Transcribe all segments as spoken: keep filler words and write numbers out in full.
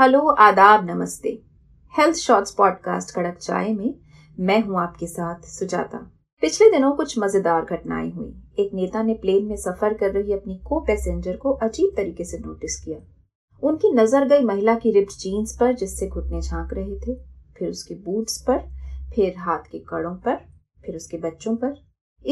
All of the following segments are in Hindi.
हेलो आदाब नमस्ते। हेल्थ शॉट्स पॉडकास्ट कड़क चाय में मैं हूं आपके साथ सुजाता। पिछले दिनों कुछ मजेदार घटनाएं हुई। एक नेता ने प्लेन में सफर कर रही अपनी को पैसेंजर को अजीब तरीके से नोटिस किया। उनकी नजर गई महिला की रिप्ड जीन्स पर जिससे घुटने झांक रहे थे, फिर उसके बूट्स पर, फिर हाथ के कड़ों पर, फिर उसके बच्चों पर।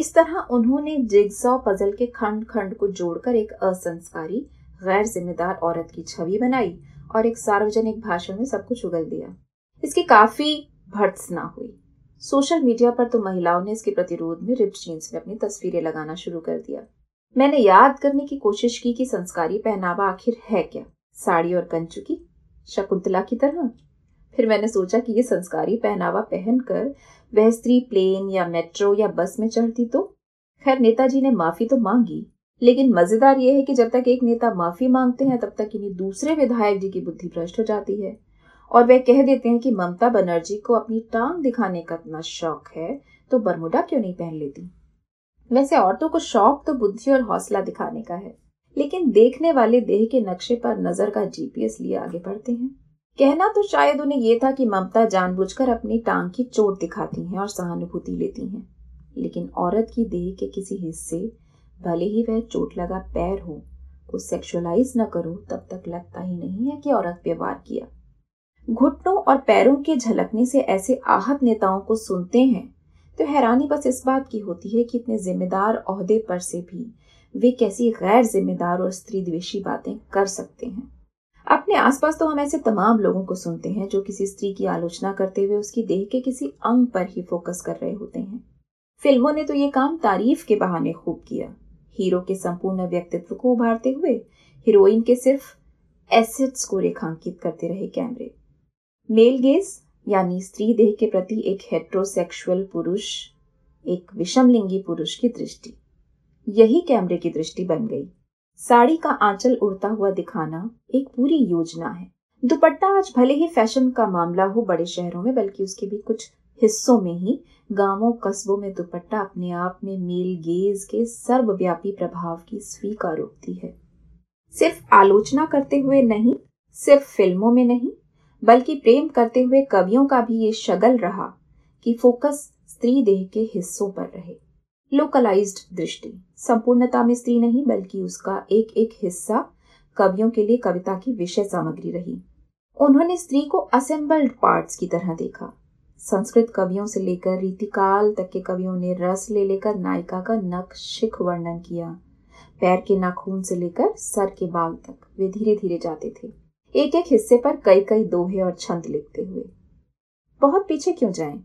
इस तरह उन्होंने जिगसॉ पजल के खंड खंड को जोड़कर एक असंस्कारी गैर जिम्मेदार औरत की छवि बनाई और एक सार्वजनिक भाषण में सब कुछ उगल दिया। इसकी काफी भर्त्सना हुई। सोशल मीडिया पर तो महिलाओं ने इसके प्रतिरोध में रिप्ड जीन्स में अपनी तस्वीरें लगाना शुरू कर दिया। मैंने याद करने की कोशिश की कि संस्कारी पहनावा आखिर है क्या। साड़ी और कंचू की शकुंतला की तरह। फिर मैंने सोचा कि ये संस्कारी पहनावा पहनकर वह स्त्री प्लेन या मेट्रो या बस में चढ़ती तो। खैर, नेताजी ने माफी तो मांगी, लेकिन मजेदार यह है कि जब तक एक नेता माफी मांगते हैं तब तक इन्हीं दूसरे विधायक जी की बुद्धि भ्रष्ट हो जाती है और वे कह देते हैं कि ममता बनर्जी को अपनी टांग दिखाने का इतना शौक है तो बरमुडा क्यों नहीं पहन लेती। वैसे औरतों को शौक तो बुद्धि और हौसला दिखाने का है, लेकिन देखने वाले देह के नक्शे पर नजर का जीपीएस लिए आगे बढ़ते हैं। कहना तो शायद उन्हें यह था कि ममता जानबूझकर अपनी टांग की चोट दिखाती हैं और सहानुभूति लेती हैं, लेकिन औरत की देह के किसी हिस्से, भले ही वह चोट लगा पैर हो, को सेक्सुअलाइज न करो तब तक लगता ही नहीं है कि औरत व्यवहार किया। घुटनों और पैरों के झलकने से ऐसे आहत नेताओं को सुनते हैं तो हैरानी बस इस बात की होती है कि इतने जिम्मेदार ओहदे पर से भी वे कैसी गैर जिम्मेदार और स्त्री द्वेषी बातें कर सकते हैं। अपने आसपास तो हम ऐसे तमाम लोगों को सुनते हैं जो किसी स्त्री की आलोचना करते हुए उसकी देह के किसी अंग पर ही फोकस कर रहे होते हैं। फिल्मों ने तो ये काम तारीफ के बहाने खूब किया। हीरो के संपूर्ण व्यक्तित्व को उभारते हुए हीरोइन के सिर्फ एसेट्स को रेखांकित करते रहे कैमरे। मेल गेज यानी स्त्री देह के प्रति एक हेट्रोसेक्सुअल पुरुष, एक विषमलिंगी पुरुष की दृष्टि, यही कैमरे की दृष्टि बन गई। साड़ी का आंचल उड़ता हुआ दिखाना एक पूरी योजना है। दुपट्टा आज भले ही फैशन का मामला हो बड़े शहरों में, बल्कि उसके भी कुछ हिस्सों में ही गांवों कस्बों में दुपट्टा अपने आप में मेल गेज के सर्वव्यापी प्रभाव की स्वीकार रूपती है। सिर्फ आलोचना करते हुए नहीं, सिर्फ फिल्मों में नहीं, बल्कि प्रेम करते हुए कवियों का भी ये शगल रहा कि फोकस स्त्री देह के हिस्सों पर रहे। लोकलाइज्ड दृष्टि, संपूर्णता में स्त्री नहीं बल्कि उसका एक एक हिस्सा कवियों के लिए कविता की विषय सामग्री रही। उन्होंने स्त्री को असेंबल्ड पार्ट्स की तरह देखा। संस्कृत कवियों से लेकर रीतिकाल तक के कवियों ने रस ले लेकर नायिका का नख शिख वर्णन किया। पैर के नाखून से लेकर सर के बाल तक वे धीरे धीरे जाते थे, एक एक हिस्से पर कई कई दोहे और छंद लिखते हुए। बहुत पीछे क्यों जाएं?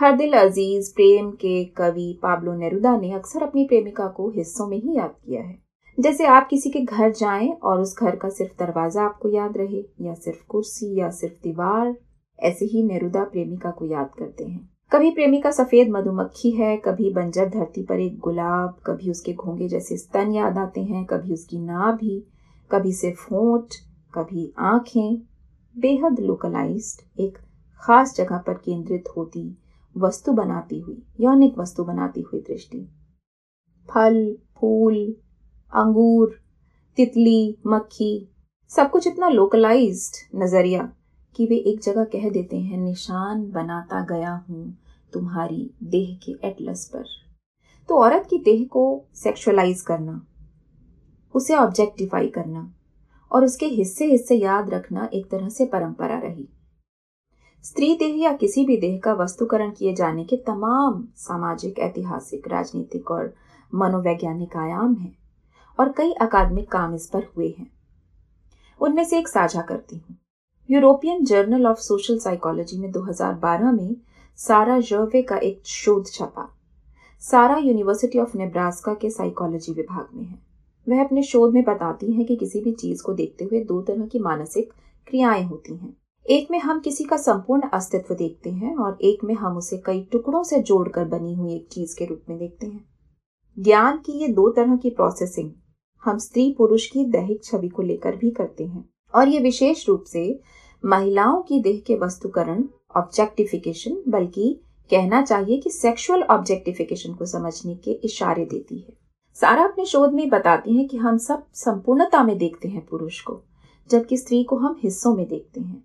हर दिल अजीज प्रेम के कवि पाब्लो नेरुदा ने अक्सर अपनी प्रेमिका को हिस्सों में ही याद किया है। जैसे आप किसी के घर जाएं और उस घर का सिर्फ दरवाजा आपको याद रहे, या सिर्फ कुर्सी, या सिर्फ दीवार। ऐसे ही नेरुदा प्रेमिका को याद करते हैं। कभी प्रेमिका सफेद मधुमक्खी है, कभी बंजर धरती पर एक गुलाब, कभी उसके घोंगे जैसे स्तन याद आते हैं, कभी उसकी नाभि, कभी सिर्फ होंठ, कभी आंखें। बेहद लोकलाइज्ड, एक खास जगह पर केंद्रित होती, वस्तु बनाती हुई, यौनिक वस्तु बनाती हुई दृष्टि। फल, फूल, अंगूर, तितली, मक्खी, सब कुछ इतना लोकलाइज्ड नजरिया कि वे एक जगह कह देते हैं, निशान बनाता गया हूं तुम्हारी देह के एटलस पर। तो औरत की देह को सेक्सुअलाइज करना, उसे ऑब्जेक्टिफाई करना और उसके हिस्से हिस्से याद रखना एक तरह से परंपरा रही। स्त्री देह या किसी भी देह का वस्तुकरण किए जाने के तमाम सामाजिक, ऐतिहासिक, राजनीतिक और मनोवैज्ञानिक आयाम हैं और कई अकादमिक काम इस पर हुए हैं। उनमें से एक साझा करती हूँ। European journal of social psychology में दो हज़ार बारह में सारा जोवे का एक शोध छपा। सारा यूनिवर्सिटी ऑफ नेब्रास्का के साइकोलॉजी विभाग में है। वह अपने शोध में बताती हैं कि किसी भी चीज को देखते हुए दो तरह की मानसिक क्रियाएं होती हैं। एक में हम किसी का संपूर्ण अस्तित्व देखते हैं और एक में हम उसे कई टुकड़ों से जोड़कर बनी हुई एक चीज के रूप में देखते हैं। ज्ञान की ये दो तरह की प्रोसेसिंग हम स्त्री पुरुष की दैहिक छवि को लेकर भी करते हैं और ये विशेष रूप से महिलाओं की देह के वस्तुकरण ऑब्जेक्टिफिकेशन, बल्कि कहना चाहिए कि सेक्सुअल ऑब्जेक्टिफिकेशन को समझने के इशारे देती है। सारा अपने शोध में बताती हैं कि हम सब संपूर्णता में देखते हैं पुरुष को, जबकि स्त्री को हम हिस्सों में देखते हैं।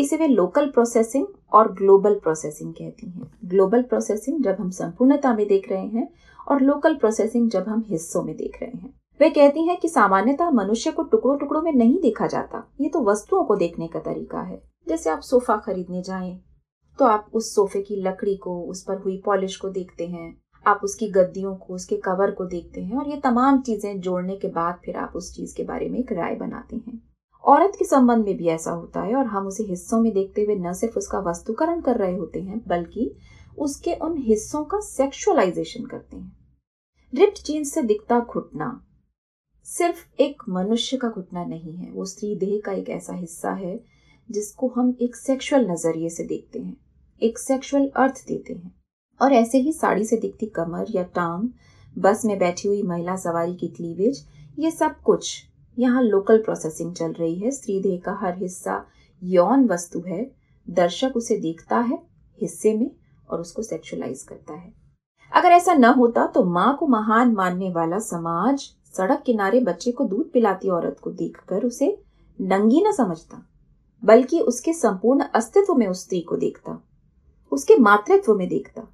इसे वे लोकल प्रोसेसिंग और ग्लोबल प्रोसेसिंग कहती हैं। ग्लोबल प्रोसेसिंग जब हम संपूर्णता में देख रहे हैं और लोकल प्रोसेसिंग जब हम हिस्सों में देख रहे हैं। वे कहती हैं कि सामान्यतः मनुष्य को टुकड़ों टुकड़ों में नहीं देखा जाता, ये तो वस्तुओं को देखने का तरीका है। जैसे आप सोफा खरीदने जाएं तो आप उस सोफे की लकड़ी को, उस पर हुई पॉलिश को देखते हैं, आप उसकी गद्दियों को, उसके कवर को देखते हैं और ये तमाम चीजें जोड़ने के बाद फिर आप उस चीज के बारे में एक राय बनाते हैं। औरत के संबंध में भी ऐसा होता है और हम उसे हिस्सों में देखते हुए न सिर्फ उसका वस्तुकरण कर रहे होते हैं बल्कि उसके उन हिस्सों का सेक्सुअलाइजेशन करते हैं। रिप्ड जीन्स से दिखता घुटना सिर्फ एक मनुष्य का घुटना नहीं है, वो स्त्री देह का एक ऐसा हिस्सा है जिसको हम एक सेक्सुअल नजरिए से देखते हैं, एक सेक्सुअल अर्थ देते हैं। और ऐसे ही साड़ी से दिखती कमर या टांग, बस में बैठी हुई महिला सवारी की क्लीवेज, ये सब कुछ यहाँ लोकल प्रोसेसिंग चल रही है। स्त्री देह का हर हिस्सा यौन वस्तु है, दर्शक उसे देखता है हिस्से में और उसको सेक्सुअलाइज करता है। अगर ऐसा न होता तो माँ को महान मानने वाला समाज सड़क किनारे बच्चे को दूध पिलाती औरत को देखकर उसे नंगी न समझता, बल्कि उसके संपूर्ण अस्तित्व में उस स्त्री को देखता, उसके मातृत्व में देखता।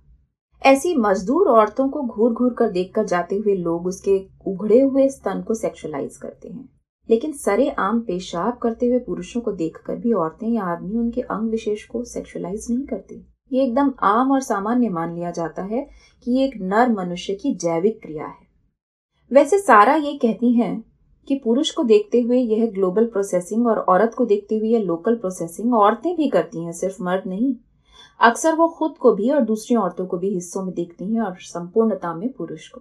ऐसी मजदूर औरतों को घूर घूर कर देखकर जाते हुए लोग उसके उघड़े हुए स्तन को सेक्सुअलाइज करते हैं, लेकिन सरेआम पेशाब करते हुए पुरुषों को देखकर भी औरतें या आदमी उनके अंग विशेष को सेक्सुअलाइज नहीं करते। ये एकदम आम और सामान्य मान लिया जाता है कि ये एक नर मनुष्य की जैविक क्रिया है। वैसे सारा ये कहती हैं कि पुरुष को देखते हुए यह ग्लोबल प्रोसेसिंग और औरत को देखते हुए यह लोकल प्रोसेसिंग औरतें भी करती हैं, सिर्फ मर्द नहीं। अक्सर वो खुद को भी और दूसरी औरतों को भी हिस्सों में देखती हैं और संपूर्णता में पुरुष को।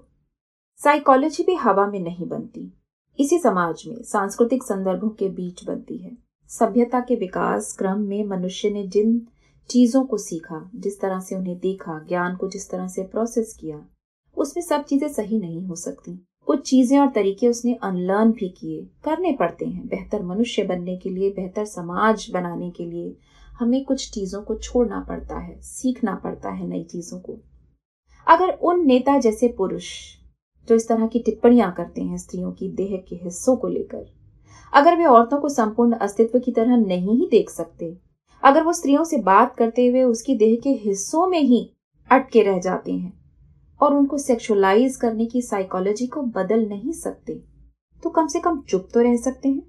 साइकोलॉजी भी हवा में नहीं बनती, इसी समाज में सांस्कृतिक संदर्भों के बीच बनती है। सभ्यता के विकास क्रम में मनुष्य ने जिन चीजों को सीखा, जिस तरह से उन्हें देखा, ज्ञान को जिस तरह से प्रोसेस किया, उसमें सब चीजें सही नहीं हो सकती। कुछ चीजें और तरीके उसने अनलर्न भी किए, करने पड़ते हैं। बेहतर मनुष्य बनने के लिए, बेहतर समाज बनाने के लिए हमें कुछ चीजों को छोड़ना पड़ता है, सीखना पड़ता है नई चीजों को। अगर उन नेता जैसे पुरुष जो इस तरह की टिप्पणियां करते हैं स्त्रियों की देह के हिस्सों को लेकर, अगर वे औरतों को संपूर्ण अस्तित्व की तरह नहीं ही देख सकते, अगर वो स्त्रियों से बात करते हुए उसकी देह के हिस्सों में ही अटके रह जाते हैं और उनको सेक्सुअलाइज करने की साइकोलॉजी को बदल नहीं सकते, तो कम से कम चुप तो रह सकते हैं।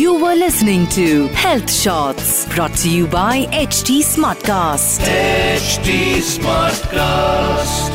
You were listening to Health Shots, brought to you by H D Smartcast. H D Smartcast.